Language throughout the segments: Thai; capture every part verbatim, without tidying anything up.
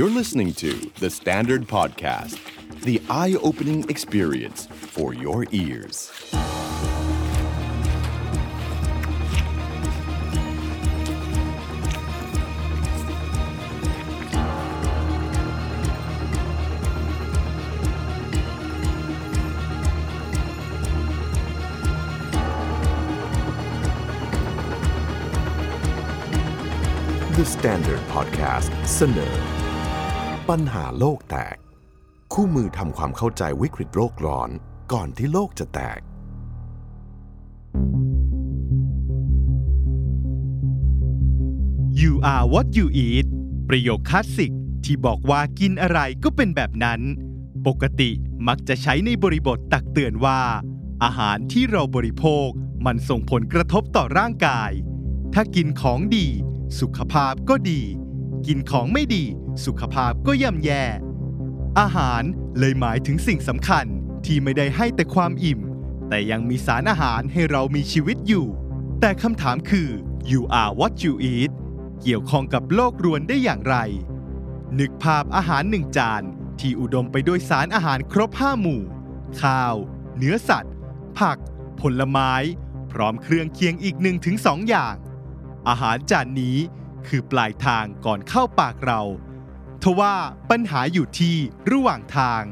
You're listening to The Standard Podcast, the eye-opening experience for your ears. The Standard Podcast เสนอปัญหาโลกแตกคู่มือทำความเข้าใจวิกฤตโลกร้อนก่อนที่โลกจะแตกYou are what you eat ประโยคคลาสสิกที่บอกว่ากินอะไรก็เป็นแบบนั้นปกติมักจะใช้ในบริบทตักเตือนว่าอาหารที่เราบริโภคมันส่งผลกระทบต่อร่างกายถ้ากินของดีสุขภาพก็ดีกินของไม่ดีสุขภาพก็ย่ำแย่อาหารเลยหมายถึงสิ่งสำคัญที่ไม่ได้ให้แต่ความอิ่มแต่ยังมีสารอาหารให้เรามีชีวิตอยู่แต่คำถามคือ you are what you eat เกี่ยวข้องกับโลกรวนได้อย่างไรนึกภาพอาหารหนึ่งจานที่อุดมไปด้วยสารอาหารครบห้าหมู่ข้าวเนื้อสัตว์ผักผลไม้พร้อมเครื่องเคียงอีก หนึ่งถึงสอง อย่างอาหารจานนี้คือปลายทางก่อนเข้าปากเราทว่าปัญหาอยู่ที่ระหว่างทาง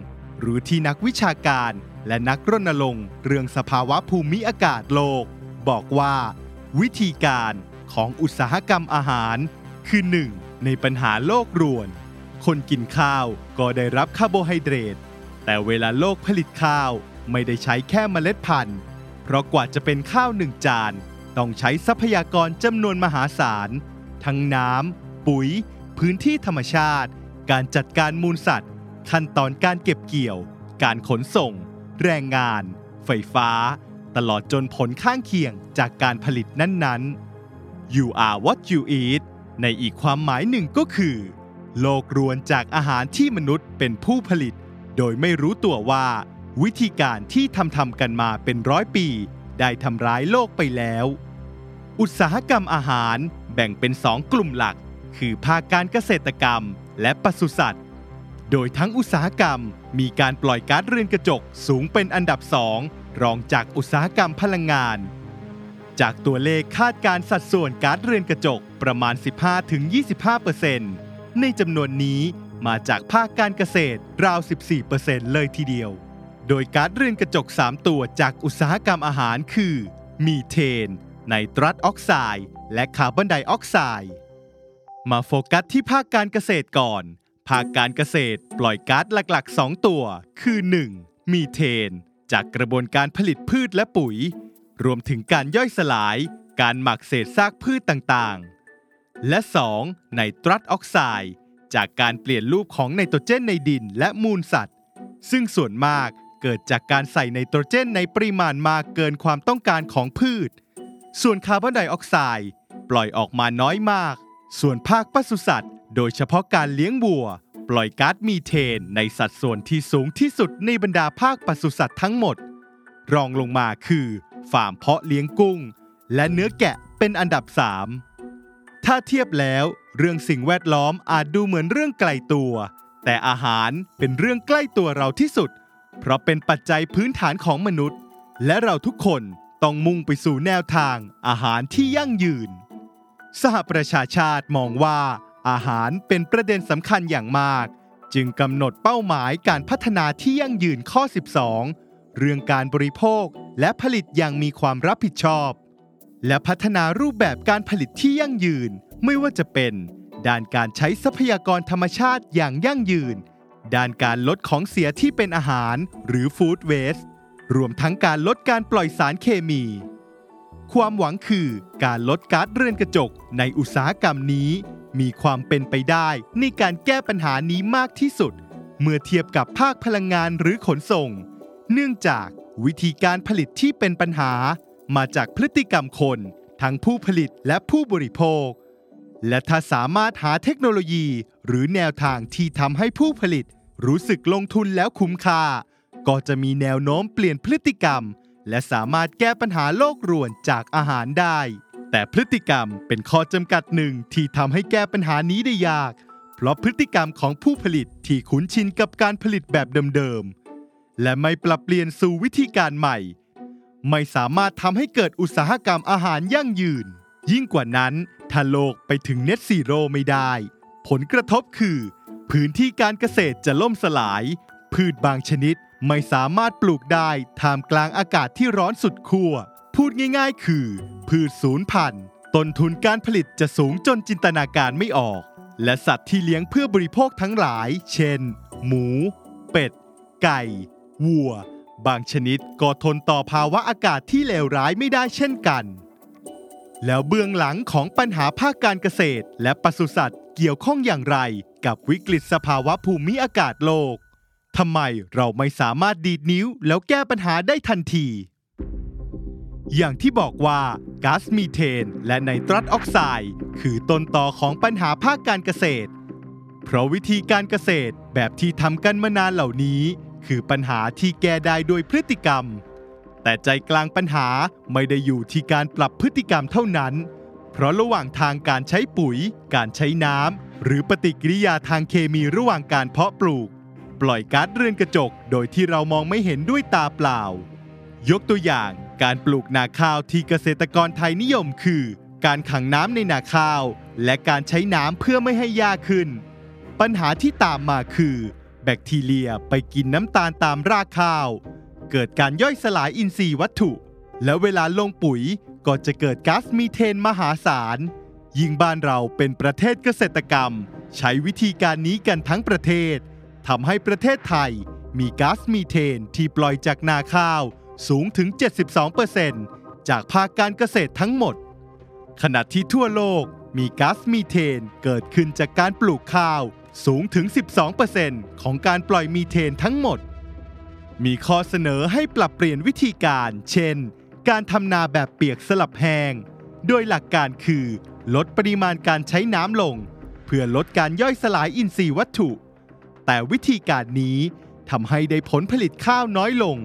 หรือที่นักวิชาการและนักรณรงค์เรื่องสภาวะภูมิอากาศโลกบอกว่าวิธีการของอุตสาหกรรมอาหารคือหนึ่งในปัญหาโลกรวนคนกินข้าวก็ได้รับคาร์โบไฮเดรตแต่เวลาโลกผลิตข้าวไม่ได้ใช้แค่เมล็ดพันธุ์เพราะกว่าจะเป็นข้าวหนึ่งจานต้องใช้ทรัพยากรจำนวนมหาศาลทั้งน้ำปุ๋ยพื้นที่ธรรมชาติการจัดการมูลสัตว์ขั้นตอนการเก็บเกี่ยวการขนส่งแรงงานไฟฟ้าตลอดจนผลข้างเคียงจากการผลิตนั้นๆ You are what you eat ในอีกความหมายหนึ่งก็คือโลกรวนจากอาหารที่มนุษย์เป็นผู้ผลิตโดยไม่รู้ตัวว่าวิธีการที่ทำทำกันมาเป็นร้อยปีได้ทำร้ายโลกไปแล้วอุตสาหกรรมอาหารแบ่งเป็นสองกลุ่มหลักคือภาคการเกษตรกรรมและปศุสัตว์โดยทั้งอุตสาหกรรมมีการปล่อยก๊าซเรือนกระจกสูงเป็นอันดับสองรองจากอุตสาหกรรมพลังงานจากตัวเลขคาดการสัดส่วนก๊าซเรือนกระจกประมาณ สิบห้าถึงยี่สิบห้าเปอร์เซ็นต์ ในจำนวนนี้มาจากภาคการเกษตรราว สิบสี่เปอร์เซ็นต์ เลยทีเดียวโดยก๊าซเรือนกระจกสามตัวจากอุตสาหกรรมอาหารคือมีเทนไนตรัสออกไซด์และคาร์บอนไดออกไซด์มาโฟกัสที่ภาคการเกษตรก่อนภาคการเกษตรปล่อยก๊าซหลักๆสองตัวคือหนึ่งมีเทนจากกระบวนการผลิตพืชและปุ๋ยรวมถึงการย่อยสลายการหมักเศษซากพืชต่างๆและสองไนตรัสออกไซด์จากการเปลี่ยนรูปของไนโตรเจนในดินและมูลสัตว์ซึ่งส่วนมากเกิดจากการใส่ไนโตรเจนในปริมาณมากเกินความต้องการของพืชส่วนคาร์บอนไดออกไซด์ปล่อยออกมาน้อยมากส่วนภาคปศุสัตว์โดยเฉพาะการเลี้ยงวัวปล่อยก๊าซมีเทนในสัดส่วนที่สูงที่สุดในบรรดาภาคปศุสัตว์ทั้งหมดรองลงมาคือฟาร์มเพาะเลี้ยงกุ้งและเนื้อแกะเป็นอันดับสามถ้าเทียบแล้วเรื่องสิ่งแวดล้อมอาจดูเหมือนเรื่องไกลตัวแต่อาหารเป็นเรื่องใกล้ตัวเราที่สุดเพราะเป็นปัจจัยพื้นฐานของมนุษย์และเราทุกคนต้องมุ่งไปสู่แนวทางอาหารที่ยั่งยืนสหประชาชาติมองว่าอาหารเป็นประเด็นสำคัญอย่างมากจึงกำหนดเป้าหมายการพัฒนาที่ยั่งยืนข้อสิบสองเรื่องการบริโภคและผลิตอย่างมีความรับผิดชอบและพัฒนารูปแบบการผลิตที่ยั่งยืนไม่ว่าจะเป็นด้านการใช้ทรัพยากรธรรมชาติอย่างยั่งยืนด้านการลดของเสียที่เป็นอาหารหรือฟู้ดเวสต์รวมทั้งการลดการปล่อยสารเคมีความหวังคือการลดก๊าซเรือนกระจกในอุตสาหกรรมนี้มีความเป็นไปได้ในการแก้ปัญหานี้มากที่สุดเมื่อเทียบกับภาคพลังงานหรือขนส่งเนื่องจากวิธีการผลิตที่เป็นปัญหามาจากพฤติกรรมคนทั้งผู้ผลิตและผู้บริโภคและถ้าสามารถหาเทคโนโลยีหรือแนวทางที่ทำให้ผู้ผลิตรู้สึกลงทุนแล้วคุ้มค่าก็จะมีแนวโน้มเปลี่ยนพฤติกรรมและสามารถแก้ปัญหาโลกรวนจากอาหารได้แต่พฤติกรรมเป็นข้อจำกัดหนึ่งที่ทำให้แก้ปัญหานี้ได้ยาก เพราะพฤติกรรมของผู้ผลิตที่คุ้นชินกับการผลิตแบบเดิมๆและไม่ปรับเปลี่ยนสู่วิธีการใหม่ไม่สามารถทำให้เกิดอุตสาหกรรมอาหารยั่งยืนยิ่งกว่านั้นถ้าโลกไปถึงเน็ตซีโร่ไม่ได้ผลกระทบคือพื้นที่การเกษตรจะล่มสลายพืชบางชนิดไม่สามารถปลูกได้ท่ามกลางอากาศที่ร้อนสุดขั้วพูดง่ายๆคือพืชสูญพันธุ์ต้นทุนการผลิตจะสูงจนจินตนาการไม่ออกและสัตว์ที่เลี้ยงเพื่อบริโภคทั้งหลายเช่นหมูเป็ดไก่วัวบางชนิดก็ทนต่อภาวะอากาศที่เลวร้ายไม่ได้เช่นกันแล้วเบื้องหลังของปัญหาภาคการเกษตรและปศุสัตว์เกี่ยวข้องอย่างไรกับวิกฤตสภาวะภูมิอากาศโลกทำไมเราไม่สามารถดีดนิ้วแล้วแก้ปัญหาได้ทันทีอย่างที่บอกว่าก๊าซมีเทนและไนตรัสออกไซด์คือต้นตอของปัญหาภาคการเกษตรเพราะวิธีการเกษตรแบบที่ทำกันมานานเหล่านี้คือปัญหาที่แก้ได้โดยพฤติกรรมแต่ใจกลางปัญหาไม่ได้อยู่ที่การปรับพฤติกรรมเท่านั้นเพราะระหว่างทางการใช้ปุ๋ยการใช้น้ำหรือปฏิกิริยาทางเคมีระหว่างการเพาะปลูกปล่อยก๊าซเรือนกระจกโดยที่เรามองไม่เห็นด้วยตาเปล่ายกตัวอย่างการปลูกนาข้าวที่เกษตรกรไทยนิยมคือการขังน้ำในนาข้าวและการใช้น้ำเพื่อไม่ให้หญ้าขึ้นปัญหาที่ตามมาคือแบคทีเรียไปกินน้ำตาลตามรากข้าวเกิดการย่อยสลายอินทรีย์วัตถุและเวลาลงปุ๋ยก็จะเกิดก๊าซมีเทนมหาศาลยิ่งบ้านเราเป็นประเทศเกษตรกรรมใช้วิธีการนี้กันทั้งประเทศทำให้ประเทศไทยมีก๊าซมีเทนที่ปล่อยจากนาข้าวสูงถึง เจ็ดสิบสองเปอร์เซ็นต์ จากภาคการเกษตรทั้งหมดขณะที่ทั่วโลกมีก๊าซมีเทนเกิดขึ้นจากการปลูกข้าวสูงถึง สิบสองเปอร์เซ็นต์ ของการปล่อยมีเทนทั้งหมดมีข้อเสนอให้ปรับเปลี่ยนวิธีการเช่นการทำนาแบบเปียกสลับแห้งโดยหลักการคือลดปริมาณการใช้น้ำลงเพื่อลดการย่อยสลายอินทรีย์วัตถุแต่วิธีการนี้ทำให้ได้ผลผลิตข้าวน้อยลง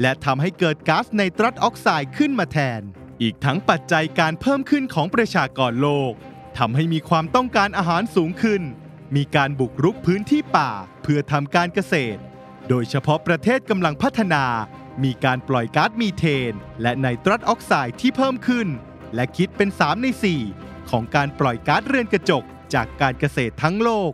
และทำให้เกิดก๊าซไนตรัสออกไซด์ขึ้นมาแทนอีกทั้งปัจจัยการเพิ่มขึ้นของประชากรโลกทำให้มีความต้องการอาหารสูงขึ้นมีการบุกรุกพื้นที่ป่าเพื่อทำการเกษตรโดยเฉพาะประเทศกำลังพัฒนามีการปล่อยก๊าซมีเทนและไนตรัสออกไซด์ที่เพิ่มขึ้นและคิดเป็นสามในสี่ของการปล่อยก๊าซเรือนกระจกจากการเกษตรทั้งโลก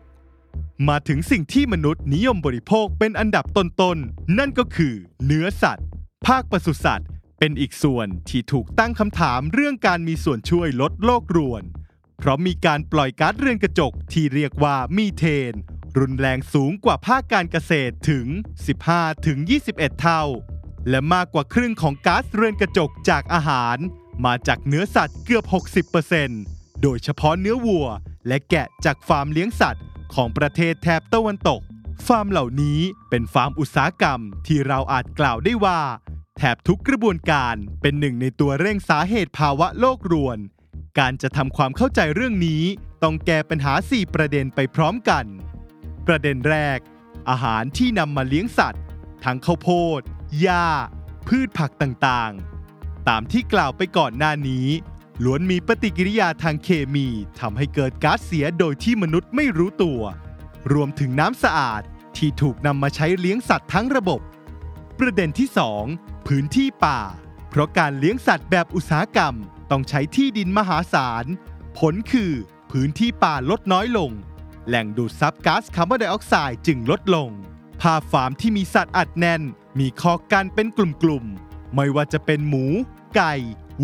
มาถึงสิ่งที่มนุษย์นิยมบริโภคเป็นอันดับต้นๆนั่นก็คือเนื้อสัตว์ภาคปศุสัตว์เป็นอีกส่วนที่ถูกตั้งคำถามเรื่องการมีส่วนช่วยลดโลกรวนเพราะมีการปล่อยก๊าซเรือนกระจกที่เรียกว่ามีเทนรุนแรงสูงกว่าภาคการเกษตรถึง สิบห้าถึงยี่สิบเอ็ด เท่าและมากกว่าครึ่งของก๊าซเรือนกระจกจากอาหารมาจากเนื้อสัตว์เกือบ หกสิบเปอร์เซ็นต์ โดยเฉพาะเนื้อวัวและแกะจากฟาร์มเลี้ยงสัตว์ของประเทศแถบตะวันตกฟาร์มเหล่านี้เป็นฟาร์มอุตสาหกรรมที่เราอาจกล่าวได้ว่าแถบทุกกระบวนการเป็นหนึ่งในตัวเร่งสาเหตุภาวะโลกรวนการจะทำความเข้าใจเรื่องนี้ต้องแก้ปัญหาสี่ประเด็นไปพร้อมกันประเด็นแรกอาหารที่นำมาเลี้ยงสัตว์ทั้งข้าวโพดหญ้าพืชผักต่างๆตามที่กล่าวไปก่อนหน้านี้ล้วนมีปฏิกิริยาทางเคมีทำให้เกิดก๊าซเสียโดยที่มนุษย์ไม่รู้ตัวรวมถึงน้ำสะอาดที่ถูกนำมาใช้เลี้ยงสัตว์ทั้งระบบประเด็นที่สองพื้นที่ป่าเพราะการเลี้ยงสัตว์แบบอุตสาหกรรมต้องใช้ที่ดินมหาศาลผลคือพื้นที่ป่าลดน้อยลงแหล่งดูดซับก๊าซคาร์บอนไดออกไซด์จึงลดลงภาคฟาร์มที่มีสัตว์อัดแน่นมีคอกกันเป็นกลุ่มๆไม่ว่าจะเป็นหมูไก่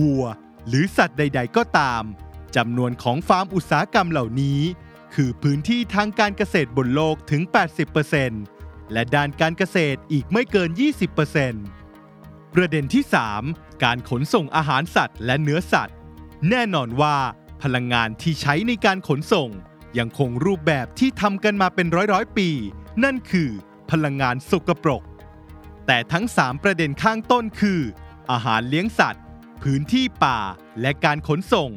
วัวหรือสัตว์ใดๆก็ตามจำนวนของฟาร์มอุตสาหกรรมเหล่านี้คือพื้นที่ทางการเกษตรบนโลกถึง แปดสิบเปอร์เซ็นต์ และด้านการเกษตรอีกไม่เกิน ยี่สิบเปอร์เซ็นต์ ประเด็นที่สามการขนส่งอาหารสัตว์และเนื้อสัตว์แน่นอนว่าพลังงานที่ใช้ในการขนส่งยังคงรูปแบบที่ทำกันมาเป็นร้อยๆปีนั่นคือพลังงานสกปรกแต่ทั้งสามประเด็นข้างต้นคืออาหารเลี้ยงสัตว์พื้นที่ป่าและการขนส่ง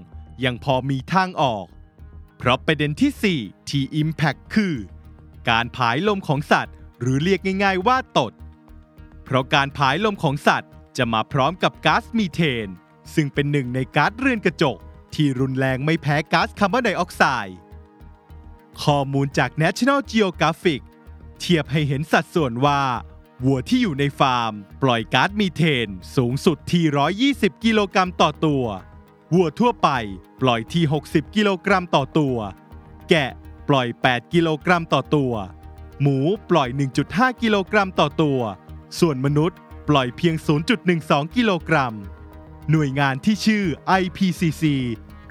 ยังพอมีทางออกเพราะประเด็นที่สี่ที่ Impact คือการผายลมของสัตว์หรือเรียกง่ายๆว่าตดเพราะการผายลมของสัตว์จะมาพร้อมกับก๊าซมีเทนซึ่งเป็นหนึ่งในก๊าซเรือนกระจกที่รุนแรงไม่แพ้ก๊าซคาร์บอนไดออกไซด์ ข้อมูลจาก National Geographic เทียบให้เห็นสัดส่วนว่าวัวที่อยู่ในฟาร์มปล่อยก๊าซมีเทนสูงสุดที่หนึ่งร้อยยี่สิบกิโลกรัมต่อตัววัวทั่วไปปล่อยที่หกสิบกิโลกรัมต่อตัวแกะปล่อยแปดกิโลกรัมต่อตัวหมูปล่อย หนึ่งจุดห้า กิโลกรัมต่อตัวส่วนมนุษย์ปล่อยเพียง ศูนย์จุดหนึ่งสอง กิโลกรัมหน่วยงานที่ชื่อ ไอ พี ซี ซี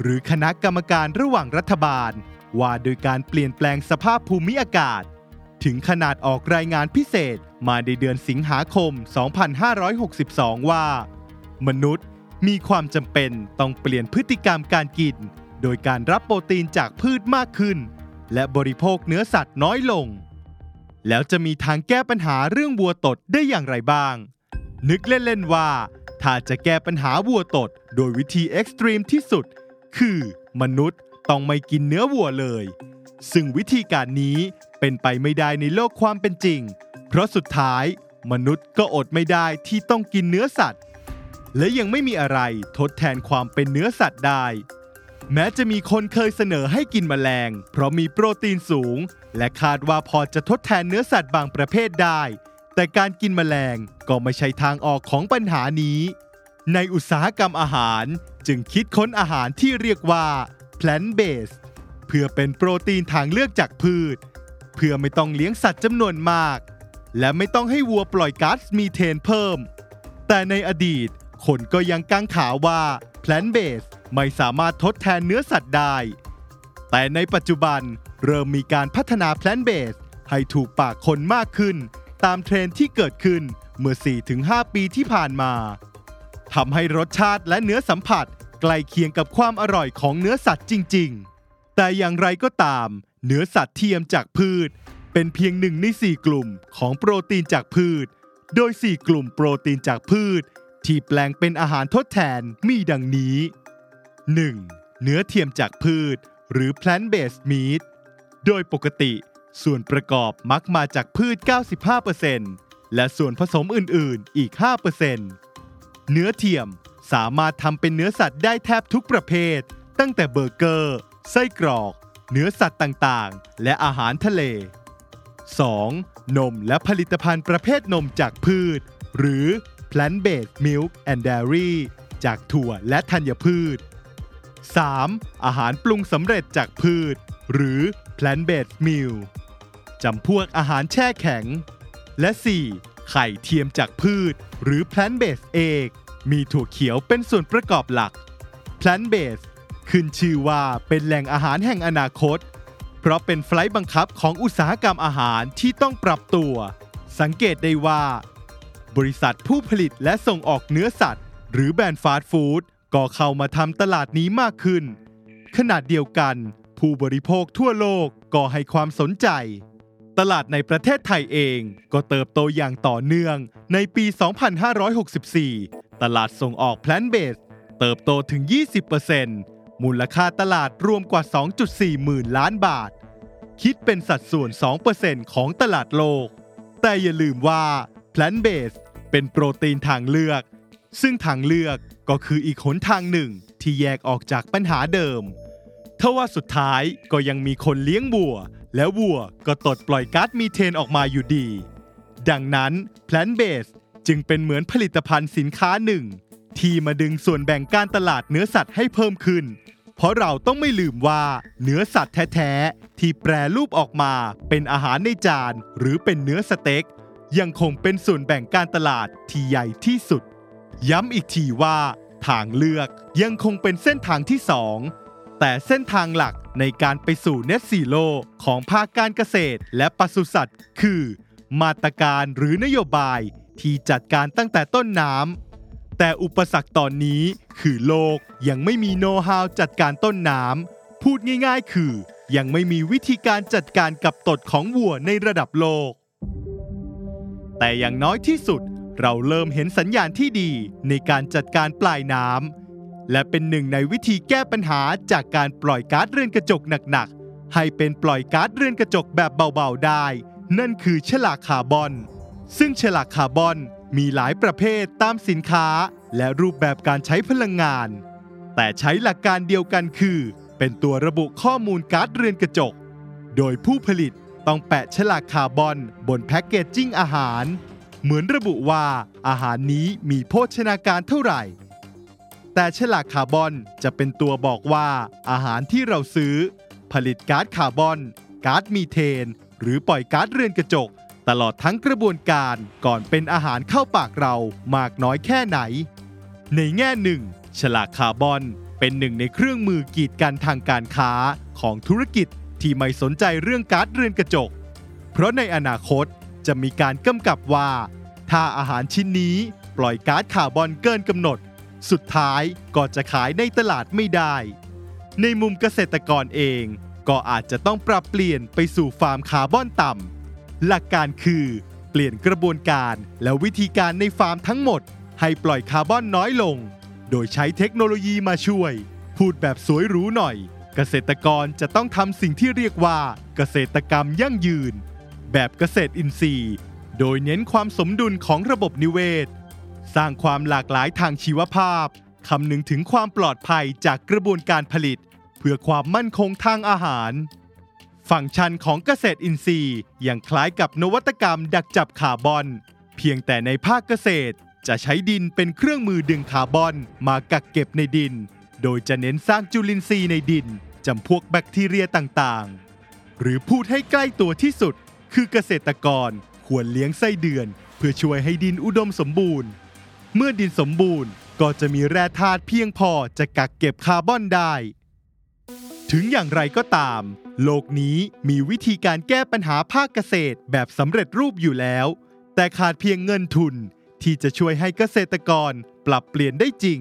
หรือคณะกรรมการระหว่างรัฐบาลว่าโดยการเปลี่ยนแปลงสภาพภูมิอากาศถึงขนาดออกรายงานพิเศษมาในเดือนสิงหาคม สองพันห้าร้อยหกสิบสอง ว่ามนุษย์มีความจำเป็นต้องเปลี่ยนพฤติกรรมการกินโดยการรับโปรตีนจากพืชมากขึ้นและบริโภคเนื้อสัตว์น้อยลงแล้วจะมีทางแก้ปัญหาเรื่องวัวตดได้อย่างไรบ้างนึกเล่นๆว่าถ้าจะแก้ปัญหาวัวตดโดยวิธีเอ็กซ์ตรีมที่สุดคือมนุษย์ต้องไม่กินเนื้อวัวเลยซึ่งวิธีการนี้เป็นไปไม่ได้ในโลกความเป็นจริงเพราะสุดท้ายมนุษย์ก็อดไม่ได้ที่ต้องกินเนื้อสัตว์และยังไม่มีอะไรทดแทนความเป็นเนื้อสัตว์ได้แม้จะมีคนเคยเสนอให้กินแมลงเพราะมีโปรตีนสูงและคาดว่าพอจะทดแทนเนื้อสัตว์บางประเภทได้แต่การกินแมลงก็ไม่ใช่ทางออกของปัญหานี้ในอุตสาหกรรมอาหารจึงคิดค้นอาหารที่เรียกว่า plant-based เพื่อเป็นโปรตีนทางเลือกจากพืชเพื่อไม่ต้องเลี้ยงสัตว์จำนวนมากและไม่ต้องให้วัวปล่อยก๊าซมีเทนเพิ่มแต่ในอดีตคนก็ยังกังขาว่า plant-based ไม่สามารถทดแทนเนื้อสัตว์ได้แต่ในปัจจุบันเริ่มมีการพัฒนา plant-based ให้ถูกปากคนมากขึ้นตามเทรนด์ที่เกิดขึ้นเมื่อ สี่ถึงห้า ปีที่ผ่านมาทำให้รสชาติและเนื้อสัมผัสใกล้เคียงกับความอร่อยของเนื้อสัตว์จริงๆแต่อย่างไรก็ตามเนื้อสัตว์เทียมจากพืชเป็นเพียงหนึ่งในสี่กลุ่มของโปรตีนจากพืชโดยสี่กลุ่มโปรตีนจากพืชที่แปลงเป็นอาหารทดแทนมีดังนี้ หนึ่ง. เนื้อเทียมจากพืชหรือ plant-based meat โดยปกติส่วนประกอบมักมาจากพืช เก้าสิบห้าเปอร์เซ็นต์ และส่วนผสมอื่นๆอีก ห้าเปอร์เซ็นต์ เนื้อเทียมสามารถทำเป็นเนื้อสัตว์ได้แทบทุกประเภทตั้งแต่เบอร์เกอร์ไส้กรอกเนื้อสัตว์ต่างๆและอาหารทะเล สอง. นมและผลิตภัณฑ์ประเภทนมจากพืชหรือ plant-based milk and dairy จากถั่วและธัญพืช สาม. อาหารปรุงสำเร็จจากพืชหรือ plant-based mealจำพวกอาหารแช่แข็งและสี่ไข่เทียมจากพืชหรือ plant-based egg มีถั่วเขียวเป็นส่วนประกอบหลัก plant-based ขึ้นชื่อว่าเป็นแหล่งอาหารแห่งอนาคตเพราะเป็นไฟล์บังคับของอุตสาหกรรมอาหารที่ต้องปรับตัวสังเกตได้ว่าบริษัทผู้ผลิตและส่งออกเนื้อสัตว์หรือแบรนด์ฟาสต์ฟู้ดก็เข้ามาทำตลาดนี้มากขึ้นขณะเดียวกันผู้บริโภคทั่วโลกก็ให้ความสนใจตลาดในประเทศไทยเองก็เติบโตอย่างต่อเนื่องในปี สองพันห้าร้อยหกสิบสี่ ตลาดส่งออก plant-based เติบโตถึง ยี่สิบเปอร์เซ็นต์ มูลค่าตลาดรวมกว่า สองจุดสี่หมื่น ล้านบาทคิดเป็นสัดส่วน สองเปอร์เซ็นต์ ของตลาดโลกแต่อย่าลืมว่า plant-based เป็นโปรตีนทางเลือกซึ่งทางเลือกก็คืออีกหนทางหนึ่งที่แยกออกจากปัญหาเดิมทว่าสุดท้ายก็ยังมีคนเลี้ยงวัวและวัวก็ตดปล่อยก๊าซมีเทนออกมาอยู่ดีดังนั้น plant-based จึงเป็นเหมือนผลิตภัณฑ์สินค้าหนึ่งที่มาดึงส่วนแบ่งการตลาดเนื้อสัตว์ให้เพิ่มขึ้นเพราะเราต้องไม่ลืมว่าเนื้อสัตว์แท้ๆที่แปรรูปออกมาเป็นอาหารในจานหรือเป็นเนื้อสเต็กยังคงเป็นส่วนแบ่งการตลาดที่ใหญ่ที่สุดย้ำอีกทีว่าทางเลือกยังคงเป็นเส้นทางที่สองแต่เส้นทางหลักในการไปสู่ Net Zero ของภาคการเกษตรและปศุสัตว์คือมาตรการหรือนโยบายที่จัดการตั้งแต่ต้นน้ำแต่อุปสรรคตอนนี้คือโลกยังไม่มีโนว์ฮาวจัดการต้นน้ำพูดง่ายๆคือยังไม่มีวิธีการจัดการกับตดของวัวในระดับโลกแต่อย่างน้อยที่สุดเราเริ่มเห็นสัญญาณที่ดีในการจัดการปลายน้ำและเป็นหนึ่งในวิธีแก้ปัญหาจากการปล่อยก๊าซเรือนกระจกหนักๆให้เป็นปล่อยก๊าซเรือนกระจกแบบเบาๆได้นั่นคือฉลากคาร์บอนซึ่งฉลากคาร์บอนมีหลายประเภทตามสินค้าและรูปแบบการใช้พลังงานแต่ใช้หลักการเดียวกันคือเป็นตัวระบุข้อมูลก๊าซเรือนกระจก โดยผู้ผลิตต้องแปะฉลากคาร์บอนบนแพ็กเกจจิ้งอาหารเหมือนระบุว่าอาหารนี้มีโภชนาการเท่าไหร่แต่ฉลากคาร์บอนจะเป็นตัวบอกว่าอาหารที่เราซื้อผลิตก๊าซคาร์บอนก๊าซมีเทนหรือปล่อยก๊าซเรือนกระจกตลอดทั้งกระบวนการก่อนเป็นอาหารเข้าปากเรามากน้อยแค่ไหนในแง่หนึ่งฉลากคาร์บอนเป็นหนึ่งในเครื่องมือกีดกันทางการค้าของธุรกิจที่ไม่สนใจเรื่องก๊าซเรือนกระจกเพราะในอนาคตจะมีการกำกับว่าถ้าอาหารชิ้นนี้ปล่อยก๊าซคาร์บอนเกินกำหนดสุดท้ายก็จะขายในตลาดไม่ได้ในมุมเกษตรกรเองก็อาจจะต้องปรับเปลี่ยนไปสู่ฟาร์มคาร์บอนต่ำหลักการคือเปลี่ยนกระบวนการและวิธีการในฟาร์มทั้งหมดให้ปล่อยคาร์บอนน้อยลงโดยใช้เทคโนโลยีมาช่วยพูดแบบสวยหรูหน่อยเกษตรกรจะต้องทำสิ่งที่เรียกว่าเกษตรกรรมยั่งยืนแบบเกษตรอินทรีย์โดยเน้นความสมดุลของระบบนิเวศสร้างความหลากหลายทางชีวภาพคำนึงถึงความปลอดภัยจากกระบวนการผลิตเพื่อความมั่นคงทางอาหารฟังก์ชันของเกษตรอินทรีย์อย่างคล้ายกับนวัตกรรมดักจับคาร์บอนเพียงแต่ในภาคเกษตรจะใช้ดินเป็นเครื่องมือดึงคาร์บอนมากักเก็บในดินโดยจะเน้นสร้างจุลินทรีย์ในดินจำพวกแบคทีเรียต่างๆหรือพูดให้ใกล้ตัวที่สุดคือเกษตรกรควรเลี้ยงไส้เดือนเพื่อช่วยให้ดินอุดมสมบูรณ์เมื่อดินสมบูรณ์ก็จะมีแร่ธาตุเพียงพอจะกักเก็บคาร์บอนได้ถึงอย่างไรก็ตามโลกนี้มีวิธีการแก้ปัญหาภาคเกษตรแบบสำเร็จรูปอยู่แล้วแต่ขาดเพียงเงินทุนที่จะช่วยให้เกษตรกรปรับเปลี่ยนได้จริง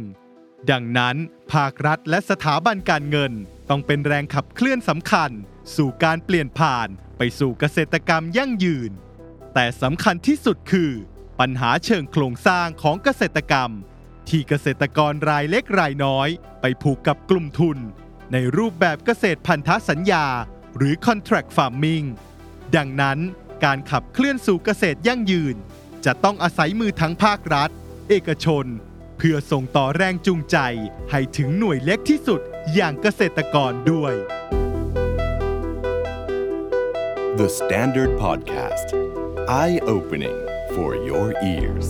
ดังนั้นภาครัฐและสถาบันการเงินต้องเป็นแรงขับเคลื่อนสำคัญสู่การเปลี่ยนผ่านไปสู่เกษตรกรรมยั่งยืนแต่สำคัญที่สุดคือปัญหาเชิงโครงสร้างของเกษตรกรรมที่เกษตรกรรายเล็กรายน้อยไปผูกกับกลุ่มทุนในรูปแบบเกษตรพันธสัญญาหรือ Contract Farming ดังนั้นการขับเคลื่อนสู่เกษตรยั่งยืนจะต้องอาศัยมือทั้งภาครัฐเอกชนเพื่อส่งต่อแรงจูงใจให้ถึงหน่วยเล็กที่สุดอย่างเกษตรกรด้วย The Standard Podcast Eye-opening for your ears